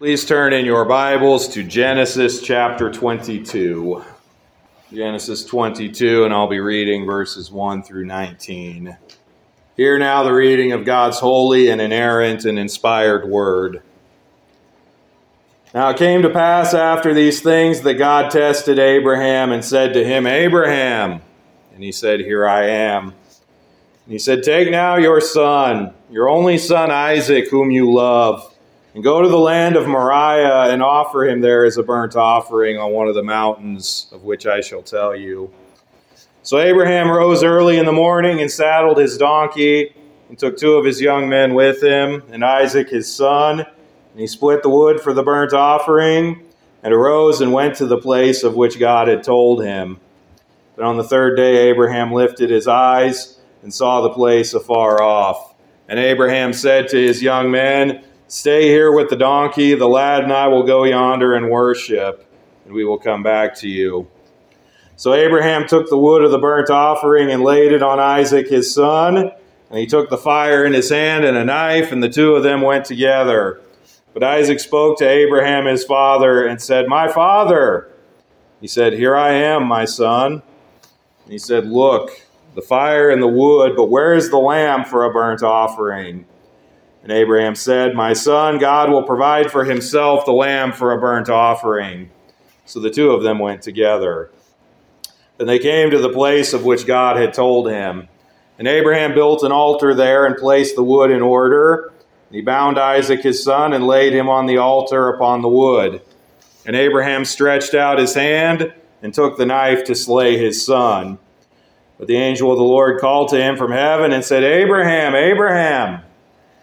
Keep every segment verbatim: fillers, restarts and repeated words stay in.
Please turn in your Bibles to Genesis chapter twenty-two. Genesis twenty-two, and I'll be reading verses one through nineteen. Hear now the reading of God's holy and inerrant and inspired word. Now it came to pass after these things that God tested Abraham and said to him, Abraham. And he said, Here I am. And he said, Take now your son, your only son Isaac, whom you love, and go to the land of Moriah and offer him there as a burnt offering on one of the mountains of which I shall tell you. So Abraham rose early in the morning and saddled his donkey and took two of his young men with him and Isaac his son. And he split the wood for the burnt offering and arose and went to the place of which God had told him. But on the third day Abraham lifted his eyes and saw the place afar off. And Abraham said to his young men, Stay here with the donkey, the lad and I will go yonder and worship, and we will come back to you. So Abraham took the wood of the burnt offering and laid it on Isaac his son, and he took the fire in his hand and a knife, and the two of them went together. But Isaac spoke to Abraham his father and said, My father! He said, Here I am, my son. And he said, Look, the fire and the wood, but where is the lamb for a burnt offering? And Abraham said, My son, God will provide for himself the lamb for a burnt offering. So the two of them went together. Then they came to the place of which God had told him. And Abraham built an altar there and placed the wood in order. And he bound Isaac his son and laid him on the altar upon the wood. And Abraham stretched out his hand and took the knife to slay his son. But the angel of the Lord called to him from heaven and said, Abraham, Abraham!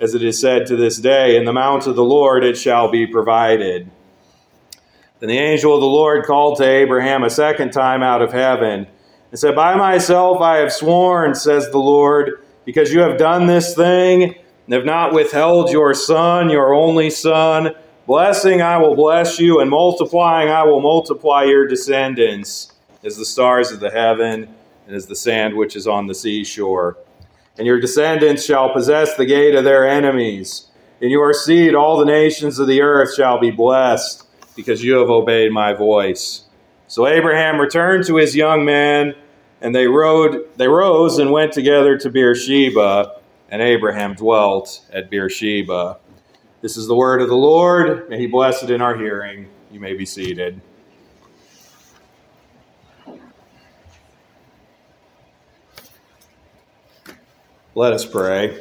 As it is said to this day, in the mount of the Lord it shall be provided. Then the angel of the Lord called to Abraham a second time out of heaven and said, By myself I have sworn, says the Lord, because you have done this thing and have not withheld your son, your only son. Blessing I will bless you, and multiplying I will multiply your descendants as the stars of the heaven and as the sand which is on the seashore. And your descendants shall possess the gate of their enemies. In your seed all the nations of the earth shall be blessed, because you have obeyed my voice. So Abraham returned to his young men, and they rode, they rose and went together to Beersheba, and Abraham dwelt at Beersheba. This is the word of the Lord. May he bless it in our hearing. You may be seated. Let us pray.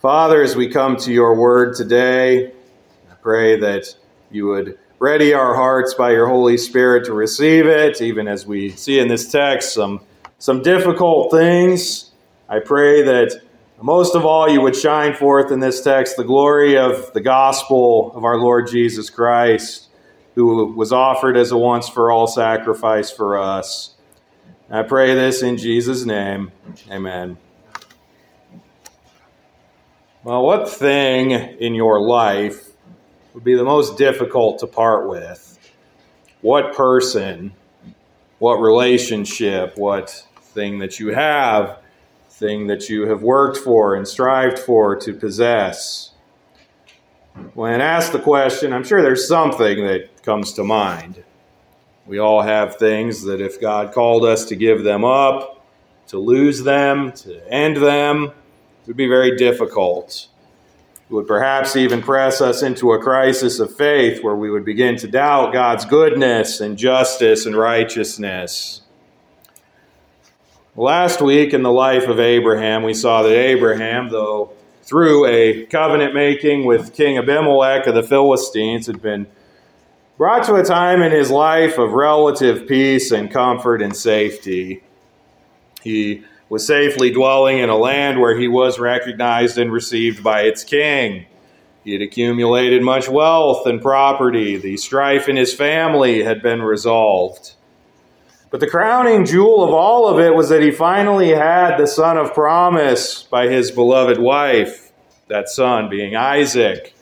Father, as we come to your word today, I pray that you would ready our hearts by your Holy Spirit to receive it, even as we see in this text some, some difficult things. I pray that most of all you would shine forth in this text the glory of the gospel of our Lord Jesus Christ, who was offered as a once-for-all sacrifice for us. I pray this in Jesus' name. Amen. Well, what thing in your life would be the most difficult to part with? What person, what relationship, what thing that you have, thing that you have worked for and strived for to possess? When asked the question, I'm sure there's something that comes to mind. We all have things that if God called us to give them up, to lose them, to end them, it would be very difficult. would perhaps even press us into a crisis of faith where we would begin to doubt God's goodness and justice and righteousness. Last week in the life of Abraham, we saw that Abraham, though through a covenant making with King Abimelech of the Philistines, had been brought to a time in his life of relative peace and comfort and safety. He was safely dwelling in a land where he was recognized and received by its king. He had accumulated much wealth and property. The strife in his family had been resolved. But the crowning jewel of all of it was that he finally had the son of promise by his beloved wife, that son being Isaac.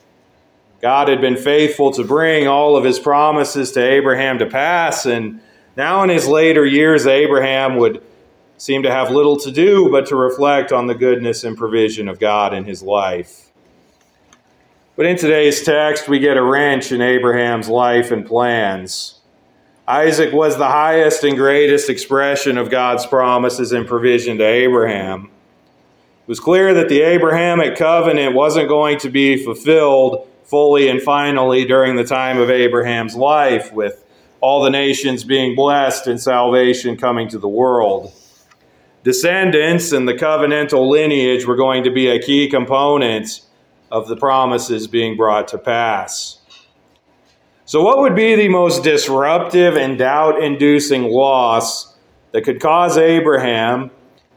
God had been faithful to bring all of his promises to Abraham to pass, and now in his later years, Abraham would seem to have little to do but to reflect on the goodness and provision of God in his life. But in today's text, we get a wrench in Abraham's life and plans. Isaac was the highest and greatest expression of God's promises and provision to Abraham. It was clear that the Abrahamic covenant wasn't going to be fulfilled fully and finally during the time of Abraham's life, with all the nations being blessed and salvation coming to the world. Descendants and the covenantal lineage were going to be a key component of the promises being brought to pass. So what would be the most disruptive and doubt-inducing loss that could cause Abraham,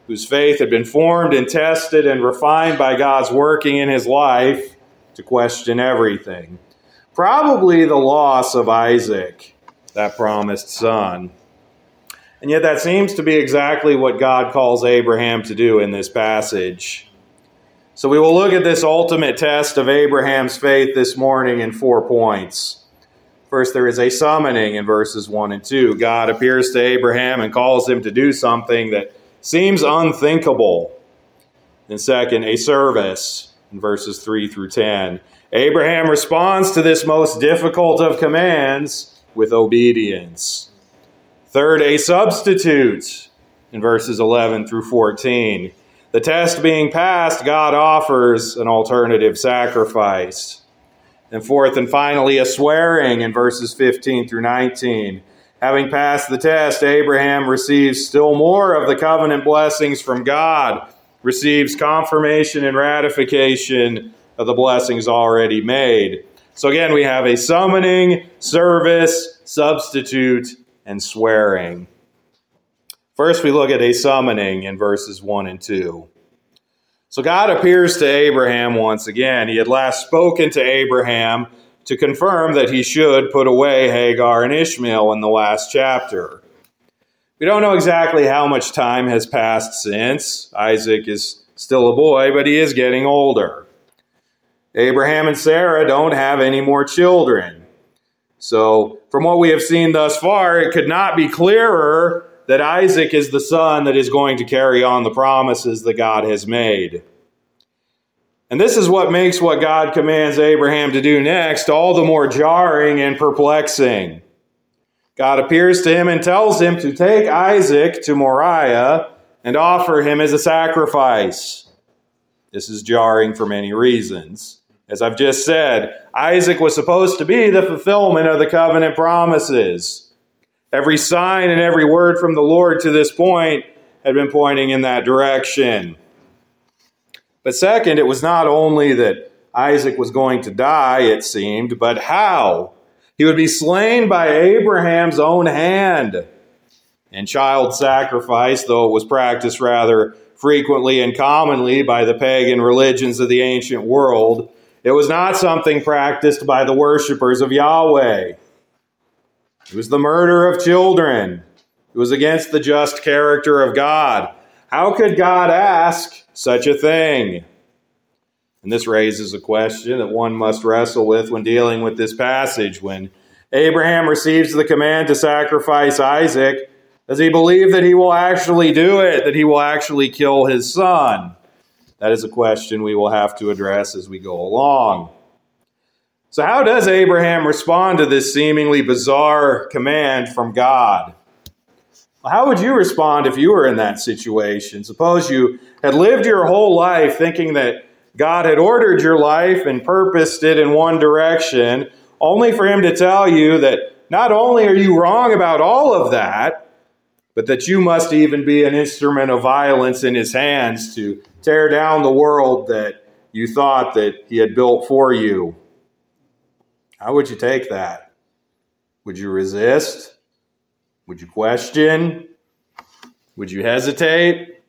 whose faith had been formed and tested and refined by God's working in his life, to question everything? Probably the loss of Isaac, that promised son. And yet that seems to be exactly what God calls Abraham to do in this passage. So we will look at this ultimate test of Abraham's faith this morning in four points. First, there is a summoning in verses one and two. God appears to Abraham and calls him to do something that seems unthinkable. And second, a service in verses three through ten. Abraham responds to this most difficult of commands with obedience. Third, a substitute in verses eleven through fourteen. The test being passed, God offers an alternative sacrifice. And fourth and finally, a swearing in verses fifteen through nineteen. Having passed the test, Abraham receives still more of the covenant blessings from God, receives confirmation and ratification of the blessings already made. So again, we have a summoning, service, substitute, and swearing. First, we look at a summoning in verses one and two. So God appears to Abraham once again. He had last spoken to Abraham to confirm that he should put away Hagar and Ishmael in the last chapter. We don't know exactly how much time has passed since. Isaac is still a boy, but he is getting older. Abraham and Sarah don't have any more children. So from what we have seen thus far, it could not be clearer that Isaac is the son that is going to carry on the promises that God has made. And this is what makes what God commands Abraham to do next all the more jarring and perplexing. God appears to him and tells him to take Isaac to Moriah and offer him as a sacrifice. This is jarring for many reasons. As I've just said, Isaac was supposed to be the fulfillment of the covenant promises. Every sign and every word from the Lord to this point had been pointing in that direction. But second, it was not only that Isaac was going to die, it seemed, but how? He would be slain by Abraham's own hand. And child sacrifice, though it was practiced rather frequently and commonly by the pagan religions of the ancient world, it was not something practiced by the worshipers of Yahweh. It was the murder of children. It was against the just character of God. How could God ask such a thing? And this raises a question that one must wrestle with when dealing with this passage. When Abraham receives the command to sacrifice Isaac, does he believe that he will actually do it, that he will actually kill his son? That is a question we will have to address as we go along. So how does Abraham respond to this seemingly bizarre command from God? Well, how would you respond if you were in that situation? Suppose you had lived your whole life thinking that God had ordered your life and purposed it in one direction, only for him to tell you that not only are you wrong about all of that, but that you must even be an instrument of violence in his hands to tear down the world that you thought that he had built for you. How would you take that? Would you resist? Would you question? Would you hesitate?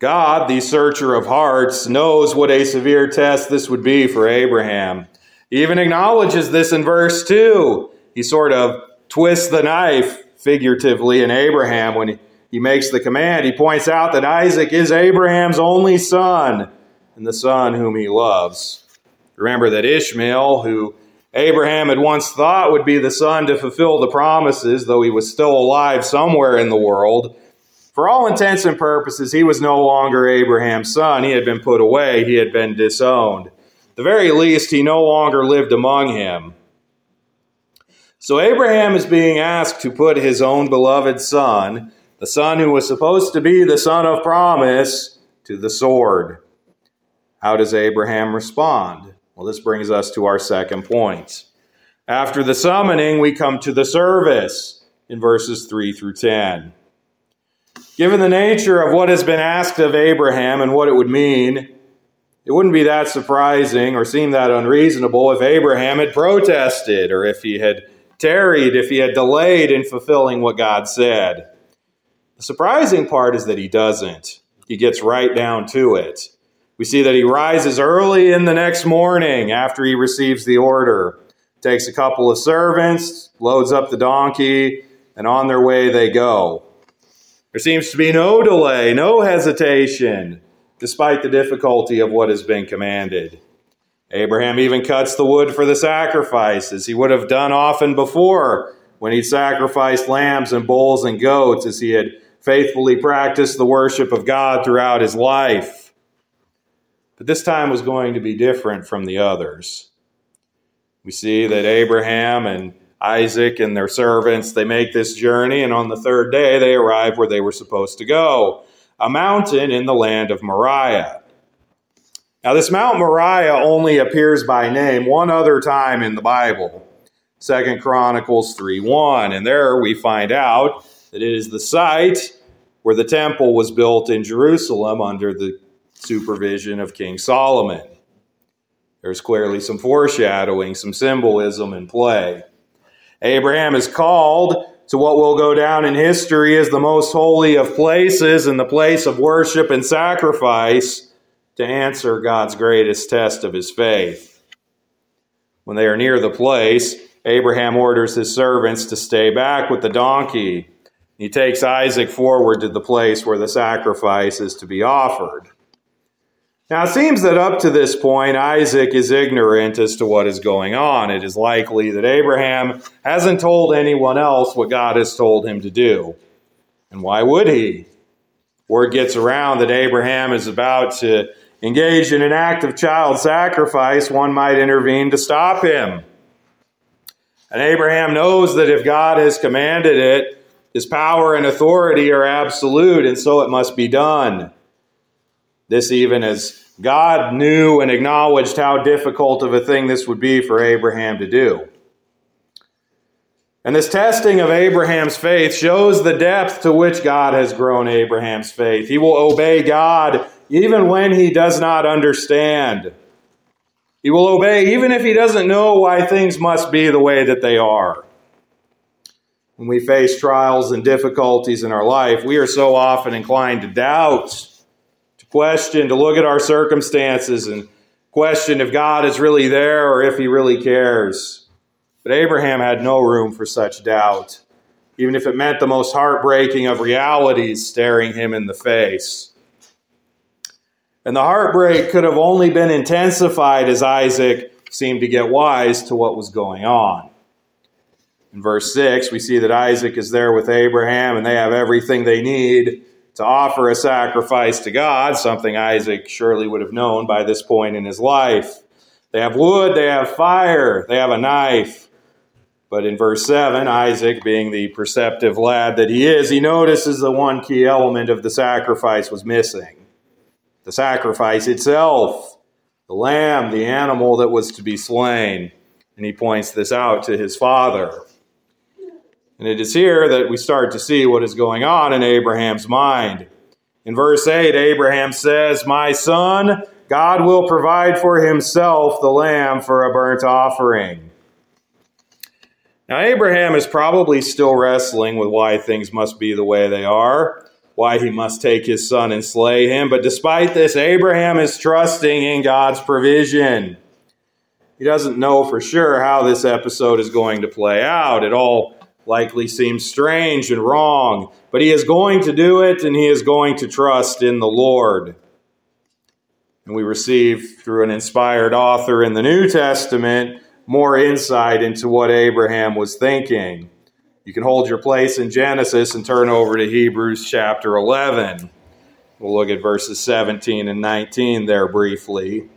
God, the searcher of hearts, knows what a severe test this would be for Abraham. He even acknowledges this in verse two. He sort of twists the knife figuratively in Abraham when he, he makes the command. He points out that Isaac is Abraham's only son and the son whom he loves. Remember that Ishmael, who Abraham had once thought would be the son to fulfill the promises, though he was still alive somewhere in the world, for all intents and purposes, he was no longer Abraham's son. He had been put away. He had been disowned. At the very least, he no longer lived among him. So Abraham is being asked to put his own beloved son, the son who was supposed to be the son of promise, to the sword. How does Abraham respond? Well, this brings us to our second point. After the summoning, we come to the service in verses three through ten. Given the nature of what has been asked of Abraham and what it would mean, it wouldn't be that surprising or seem that unreasonable if Abraham had protested or if he had tarried, if he had delayed in fulfilling what God said. The surprising part is that he doesn't. He gets right down to it. We see that he rises early in the next morning after he receives the order, takes a couple of servants, loads up the donkey, and on their way they go. There seems to be no delay, no hesitation, despite the difficulty of what has been commanded. Abraham even cuts the wood for the sacrifice, as he would have done often before when he sacrificed lambs and bulls and goats, as he had faithfully practiced the worship of God throughout his life. But this time was going to be different from the others. We see that Abraham and Isaac and their servants, they make this journey, and on the third day they arrive where they were supposed to go, a mountain in the land of Moriah. Now this Mount Moriah only appears by name one other time in the Bible, Second Chronicles three one, and there we find out that it is the site where the temple was built in Jerusalem under the supervision of King Solomon. There's clearly some foreshadowing, some symbolism in play. Abraham is called to what will go down in history as the most holy of places and the place of worship and sacrifice to answer God's greatest test of his faith. When they are near the place, Abraham orders his servants to stay back with the donkey. He takes Isaac forward to the place where the sacrifice is to be offered. Now, it seems that up to this point, Isaac is ignorant as to what is going on. It is likely that Abraham hasn't told anyone else what God has told him to do. And why would he? Word gets around that Abraham is about to engage in an act of child sacrifice. One might intervene to stop him. And Abraham knows that if God has commanded it, his power and authority are absolute, and so it must be done. This even as God knew and acknowledged how difficult of a thing this would be for Abraham to do. And this testing of Abraham's faith shows the depth to which God has grown Abraham's faith. He will obey God even when he does not understand. He will obey even if he doesn't know why things must be the way that they are. When we face trials and difficulties in our life, we are so often inclined to doubt, question, to look at our circumstances and question if God is really there or if he really cares. But Abraham had no room for such doubt, even if it meant the most heartbreaking of realities staring him in the face. And the heartbreak could have only been intensified as Isaac seemed to get wise to what was going on. In verse six, we see that Isaac is there with Abraham and they have everything they need to offer a sacrifice to God, something Isaac surely would have known by this point in his life. They have wood, they have fire, they have a knife. But in verse seven, Isaac, being the perceptive lad that he is, he notices the one key element of the sacrifice was missing. the sacrifice itself, the lamb, the animal that was to be slain. And he points this out to his father. And it is here that we start to see what is going on in Abraham's mind. In verse eight, Abraham says, "My son, God will provide for himself the lamb for a burnt offering." Now, Abraham is probably still wrestling with why things must be the way they are, why he must take his son and slay him. But despite this, Abraham is trusting in God's provision. He doesn't know for sure how this episode is going to play out. It all likely seems strange and wrong, but he is going to do it, and he is going to trust in the Lord. And we receive, through an inspired author in the New Testament, more insight into what Abraham was thinking. You can hold your place in Genesis and turn over to Hebrews chapter eleven. We'll look at verses seventeen and nineteen there briefly.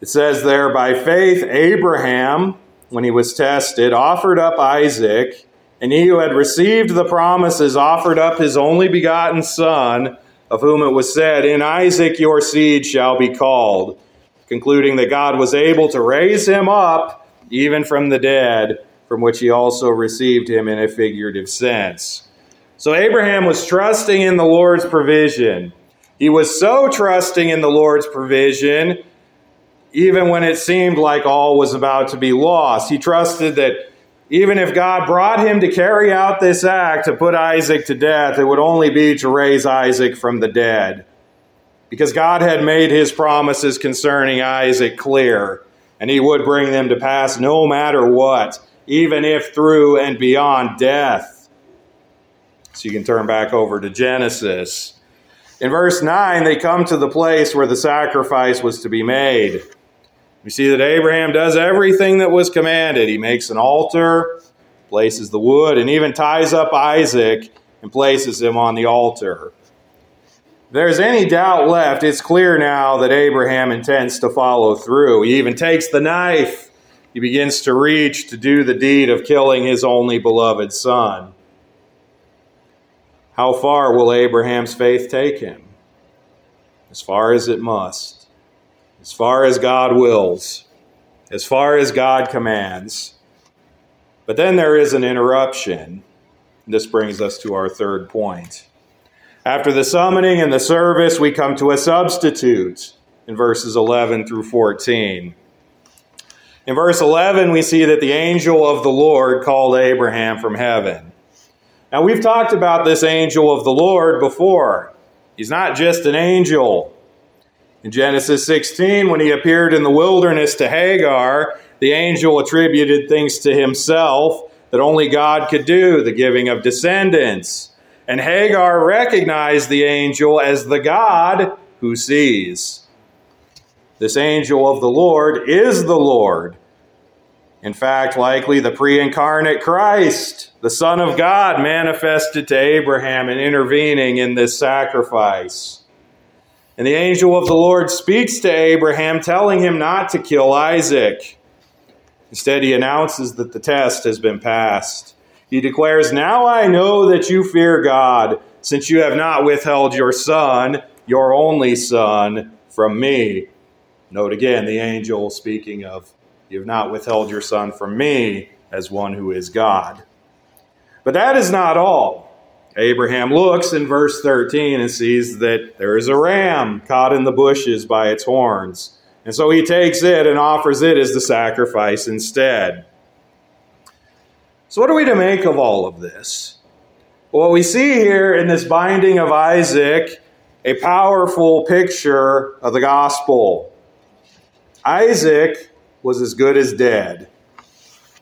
It says there, "By faith Abraham, when he was tested, offered up Isaac, and he who had received the promises offered up his only begotten son, of whom it was said, 'In Isaac your seed shall be called,' concluding that God was able to raise him up even from the dead, from which he also received him in a figurative sense." So Abraham was trusting in the Lord's provision. He was so trusting in the Lord's provision, even when it seemed like all was about to be lost. He trusted that even if God brought him to carry out this act, to put Isaac to death, it would only be to raise Isaac from the dead, because God had made his promises concerning Isaac clear, and he would bring them to pass no matter what, even if through and beyond death. So you can turn back over to Genesis. In verse nine, they come to the place where the sacrifice was to be made. We see that Abraham does everything that was commanded. He makes an altar, places the wood, and even ties up Isaac and places him on the altar. If there's any doubt left, it's clear now that Abraham intends to follow through. He even takes the knife. He begins to reach to do the deed of killing his only beloved son. How far will Abraham's faith take him? As far as it must. As far as God wills, as far as God commands. But then there is an interruption. This brings us to our third point. After the summoning and the service, we come to a substitute in verses eleven through fourteen. In verse eleven, we see that the angel of the Lord called Abraham from heaven. Now, we've talked about this angel of the Lord before. He's not just an angel. In Genesis sixteen, when he appeared in the wilderness to Hagar, the angel attributed things to himself that only God could do, the giving of descendants. And Hagar recognized the angel as the God who sees. This angel of the Lord is the Lord. In fact, likely the pre-incarnate Christ, the Son of God, manifested to Abraham and intervening in this sacrifice. And the angel of the Lord speaks to Abraham, telling him not to kill Isaac. Instead, he announces that the test has been passed. He declares, "Now I know that you fear God, since you have not withheld your son, your only son, from me." Note again, the angel speaking of, "You have not withheld your son from me," as one who is God. But that is not all. Abraham looks in verse thirteen and sees that there is a ram caught in the bushes by its horns. And so he takes it and offers it as the sacrifice instead. So what are we to make of all of this? Well, we see here in this binding of Isaac a powerful picture of the gospel. Isaac was as good as dead.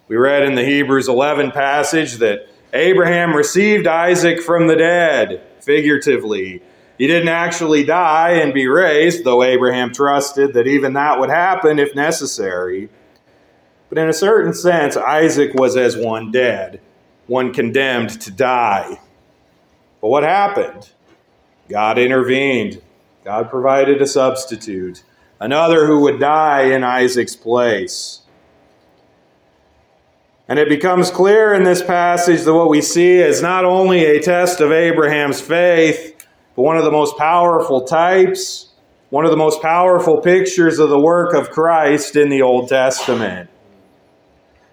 We read in the Hebrews eleven passage that Abraham received Isaac from the dead, figuratively. He didn't actually die and be raised, though Abraham trusted that even that would happen if necessary. But in a certain sense, Isaac was as one dead, one condemned to die. But what happened? God intervened. God provided a substitute, another who would die in Isaac's place. And it becomes clear in this passage that what we see is not only a test of Abraham's faith, But one of the most powerful types, one of the most powerful pictures of the work of Christ in the Old Testament.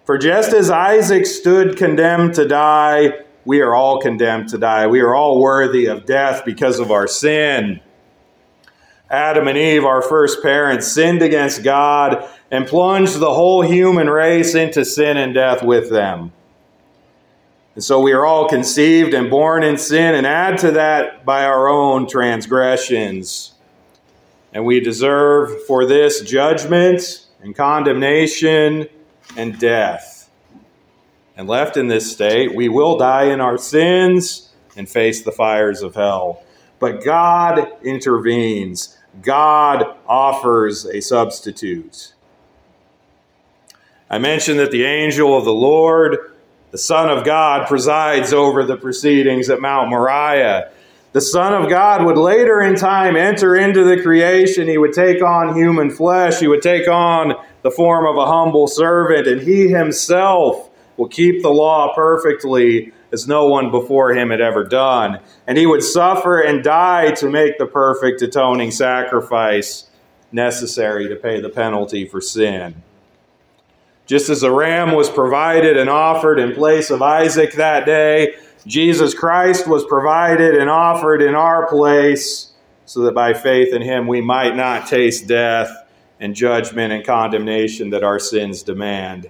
For just as Isaac stood condemned to die, we are all condemned to die. We are all worthy of death because of our sin. Adam and Eve, our first parents, sinned against God and plunged the whole human race into sin and death with them. And so we are all conceived and born in sin, and add to that by our own transgressions. And we deserve for this judgment and condemnation and death. And left in this state, we will die in our sins and face the fires of hell. But God intervenes. God offers a substitute. I mentioned that the angel of the Lord, the Son of God, presides over the proceedings at Mount Moriah. The Son of God would later in time enter into the creation. He would take on human flesh. He would take on the form of a humble servant. And he himself will keep the law perfectly as no one before him had ever done. And he would suffer and die to make the perfect atoning sacrifice necessary to pay the penalty for sin. Just as a ram was provided and offered in place of Isaac that day, Jesus Christ was provided and offered in our place so that by faith in him we might not taste death and judgment and condemnation that our sins demand.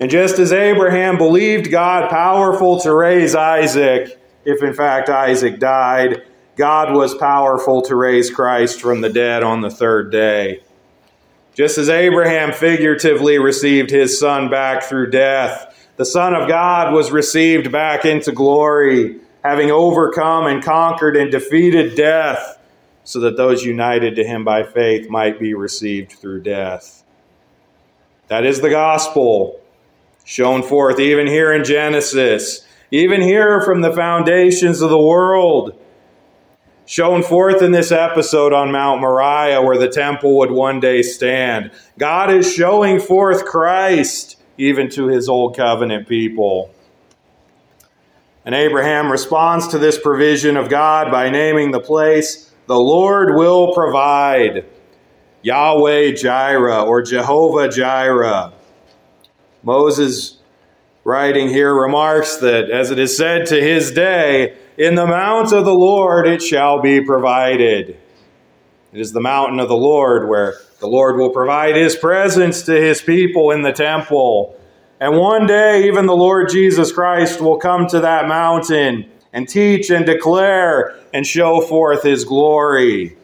And just as Abraham believed God powerful to raise Isaac, if in fact Isaac died, God was powerful to raise Christ from the dead on the third day. Just as Abraham figuratively received his son back through death, the Son of God was received back into glory, having overcome and conquered and defeated death, so that those united to him by faith might be received through death. That is the gospel, shown forth even here in Genesis, even here from the foundations of the world, shown forth in this episode on Mount Moriah where the temple would one day stand. God is showing forth Christ even to his old covenant people. And Abraham responds to this provision of God by naming the place, the Lord will provide, Yahweh Jireh or Jehovah Jireh. Moses, writing here, remarks that as it is said to his day, in the mount of the Lord it shall be provided. It is the mountain of the Lord where the Lord will provide his presence to his people in the temple. And one day even the Lord Jesus Christ will come to that mountain and teach and declare and show forth his glory,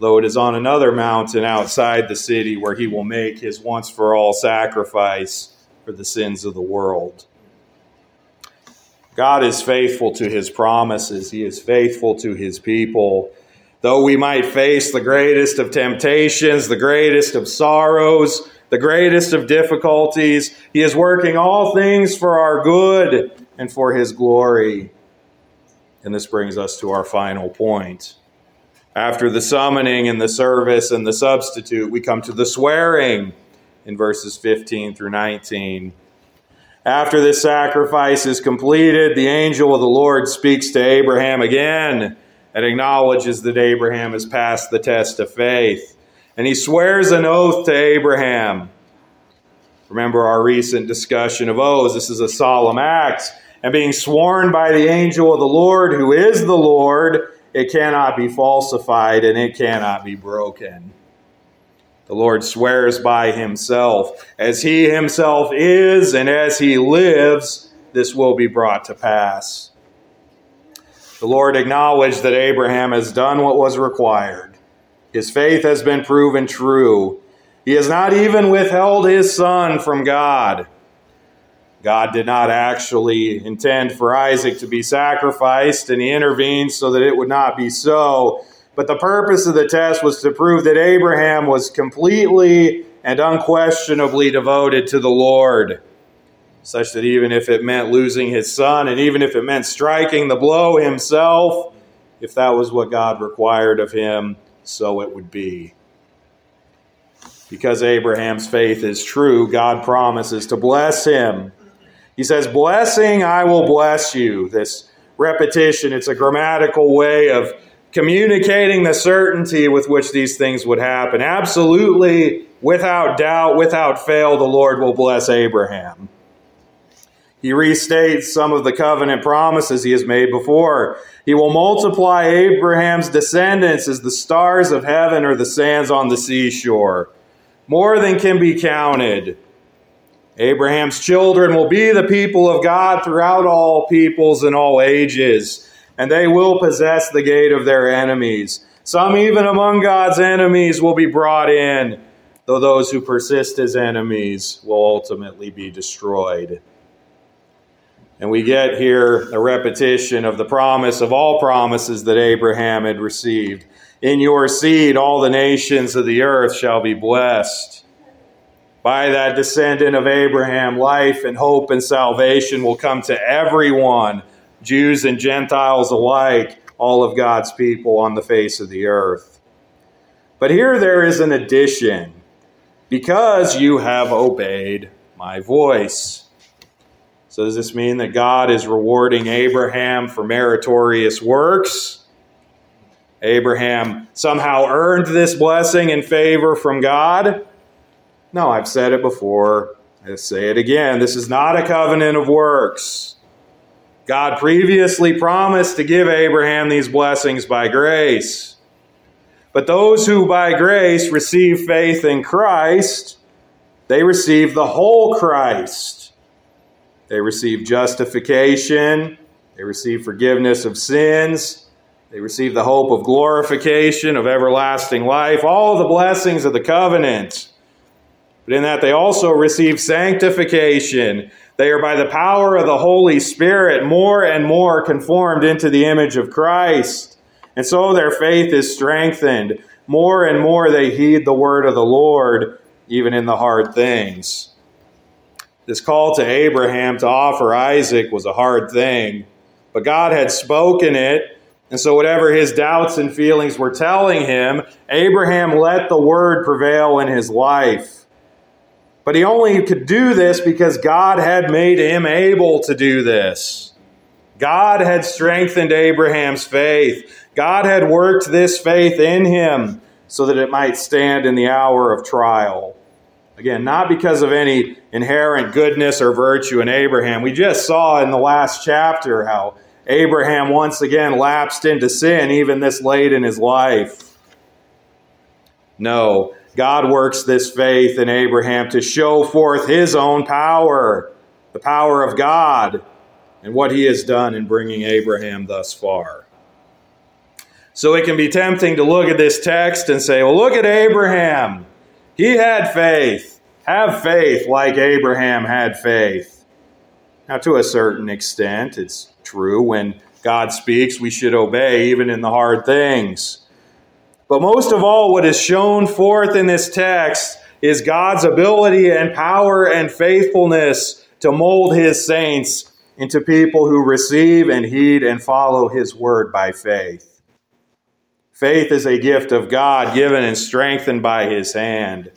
though it is on another mountain outside the city where he will make his once-for-all sacrifice for the sins of the world. God is faithful to his promises. He is faithful to his people. Though we might face the greatest of temptations, the greatest of sorrows, the greatest of difficulties, he is working all things for our good and for his glory. And this brings us to our final point. After the summoning and the service and the substitute, we come to the swearing in verses fifteen through nineteen. After this sacrifice is completed, the angel of the Lord speaks to Abraham again and acknowledges that Abraham has passed the test of faith. And he swears an oath to Abraham. Remember our recent discussion of oaths. This is a solemn act. And being sworn by the angel of the Lord, who is the Lord, it cannot be falsified and it cannot be broken. The Lord swears by himself. As he himself is and as he lives, this will be brought to pass. The Lord acknowledged that Abraham has done what was required. His faith has been proven true. He has not even withheld his son from God. God did not actually intend for Isaac to be sacrificed, and he intervened so that it would not be so. But the purpose of the test was to prove that Abraham was completely and unquestionably devoted to the Lord, such that even if it meant losing his son, and even if it meant striking the blow himself, if that was what God required of him, so it would be. Because Abraham's faith is true, God promises to bless him. He says, blessing, I will bless you. This repetition. It's a grammatical way of communicating the certainty with which these things would happen. Absolutely, without doubt, without fail, the Lord will bless Abraham. He restates some of the covenant promises he has made before. He will multiply Abraham's descendants as the stars of heaven or the sands on the seashore, more than can be counted. Abraham's children will be the people of God throughout all peoples and all ages, and they will possess the gate of their enemies. Some even among God's enemies will be brought in, though those who persist as enemies will ultimately be destroyed. And we get here a repetition of the promise of all promises that Abraham had received. In your seed, all the nations of the earth shall be blessed. By that descendant of Abraham, life and hope and salvation will come to everyone, Jews and Gentiles alike, all of God's people on the face of the earth. But here there is an addition. Because you have obeyed my voice. So does this mean that God is rewarding Abraham for meritorious works? Abraham somehow earned this blessing and favor from God? No, I've said it before. I say it again. This is not a covenant of works. God previously promised to give Abraham these blessings by grace. But those who by grace receive faith in Christ, they receive the whole Christ. They receive justification. They receive forgiveness of sins. They receive the hope of glorification, of everlasting life, all the blessings of the covenant. But in that they also receive sanctification. They are by the power of the Holy Spirit more and more conformed into the image of Christ. And so their faith is strengthened. More and more they heed the word of the Lord, even in the hard things. This call to Abraham to offer Isaac was a hard thing, but God had spoken it. And so whatever his doubts and feelings were telling him, Abraham let the word prevail in his life. But he only could do this because God had made him able to do this. God had strengthened Abraham's faith. God had worked this faith in him so that it might stand in the hour of trial. Again, not because of any inherent goodness or virtue in Abraham. We just saw in the last chapter how Abraham once again lapsed into sin, even this late in his life. No. God works this faith in Abraham to show forth his own power, the power of God, and what he has done in bringing Abraham thus far. So it can be tempting to look at this text and say, well, look at Abraham. He had faith. Have faith like Abraham had faith. Now, to a certain extent, it's true. When God speaks, we should obey even in the hard things. But most of all, what is shown forth in this text is God's ability and power and faithfulness to mold his saints into people who receive and heed and follow his word by faith. Faith is a gift of God given and strengthened by his hand.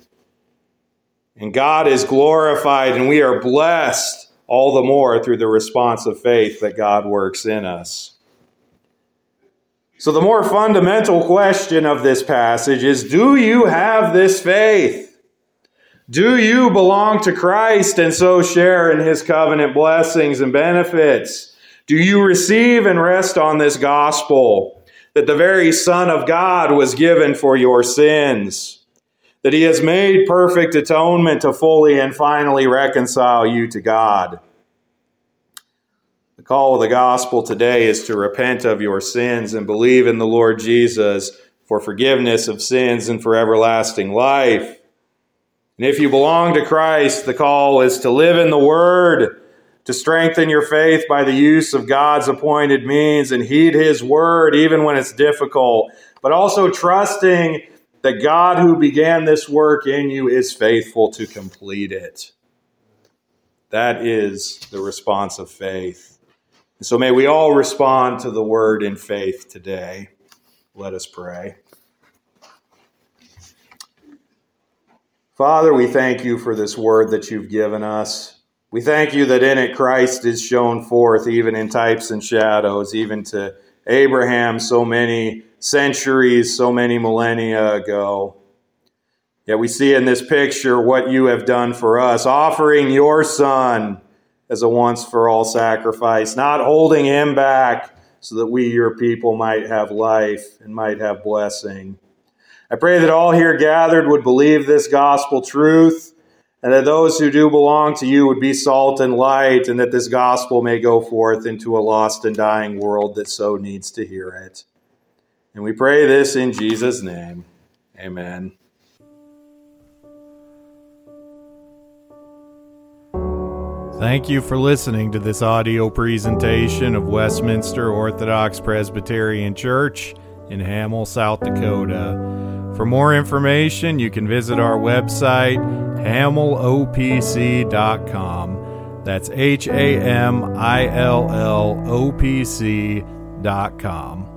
And God is glorified, and we are blessed all the more through the response of faith that God works in us. So the more fundamental question of this passage is, do you have this faith? Do you belong to Christ and so share in his covenant blessings and benefits? Do you receive and rest on this gospel that the very Son of God was given for your sins, that he has made perfect atonement to fully and finally reconcile you to God? The call of the gospel today is to repent of your sins and believe in the Lord Jesus for forgiveness of sins and for everlasting life. And if you belong to Christ, the call is to live in the Word, to strengthen your faith by the use of God's appointed means and heed his word even when it's difficult, but also trusting that God who began this work in you is faithful to complete it. That is the response of faith. So may we all respond to the word in faith today. Let us pray. Father, we thank you for this word that you've given us. We thank you that in it Christ is shown forth, even in types and shadows, even to Abraham so many centuries, so many millennia ago. Yet we see in this picture what you have done for us, offering your Son as a once-for-all sacrifice, not holding him back so that we, your people, might have life and might have blessing. I pray that all here gathered would believe this gospel truth, and that those who do belong to you would be salt and light, and that this gospel may go forth into a lost and dying world that so needs to hear it. And we pray this in Jesus' name. Amen. Thank you for listening to this audio presentation of Westminster Orthodox Presbyterian Church in Hamill, South Dakota. For more information, you can visit our website, hamill o p c dot com. That's H A M I L L O P C dot com.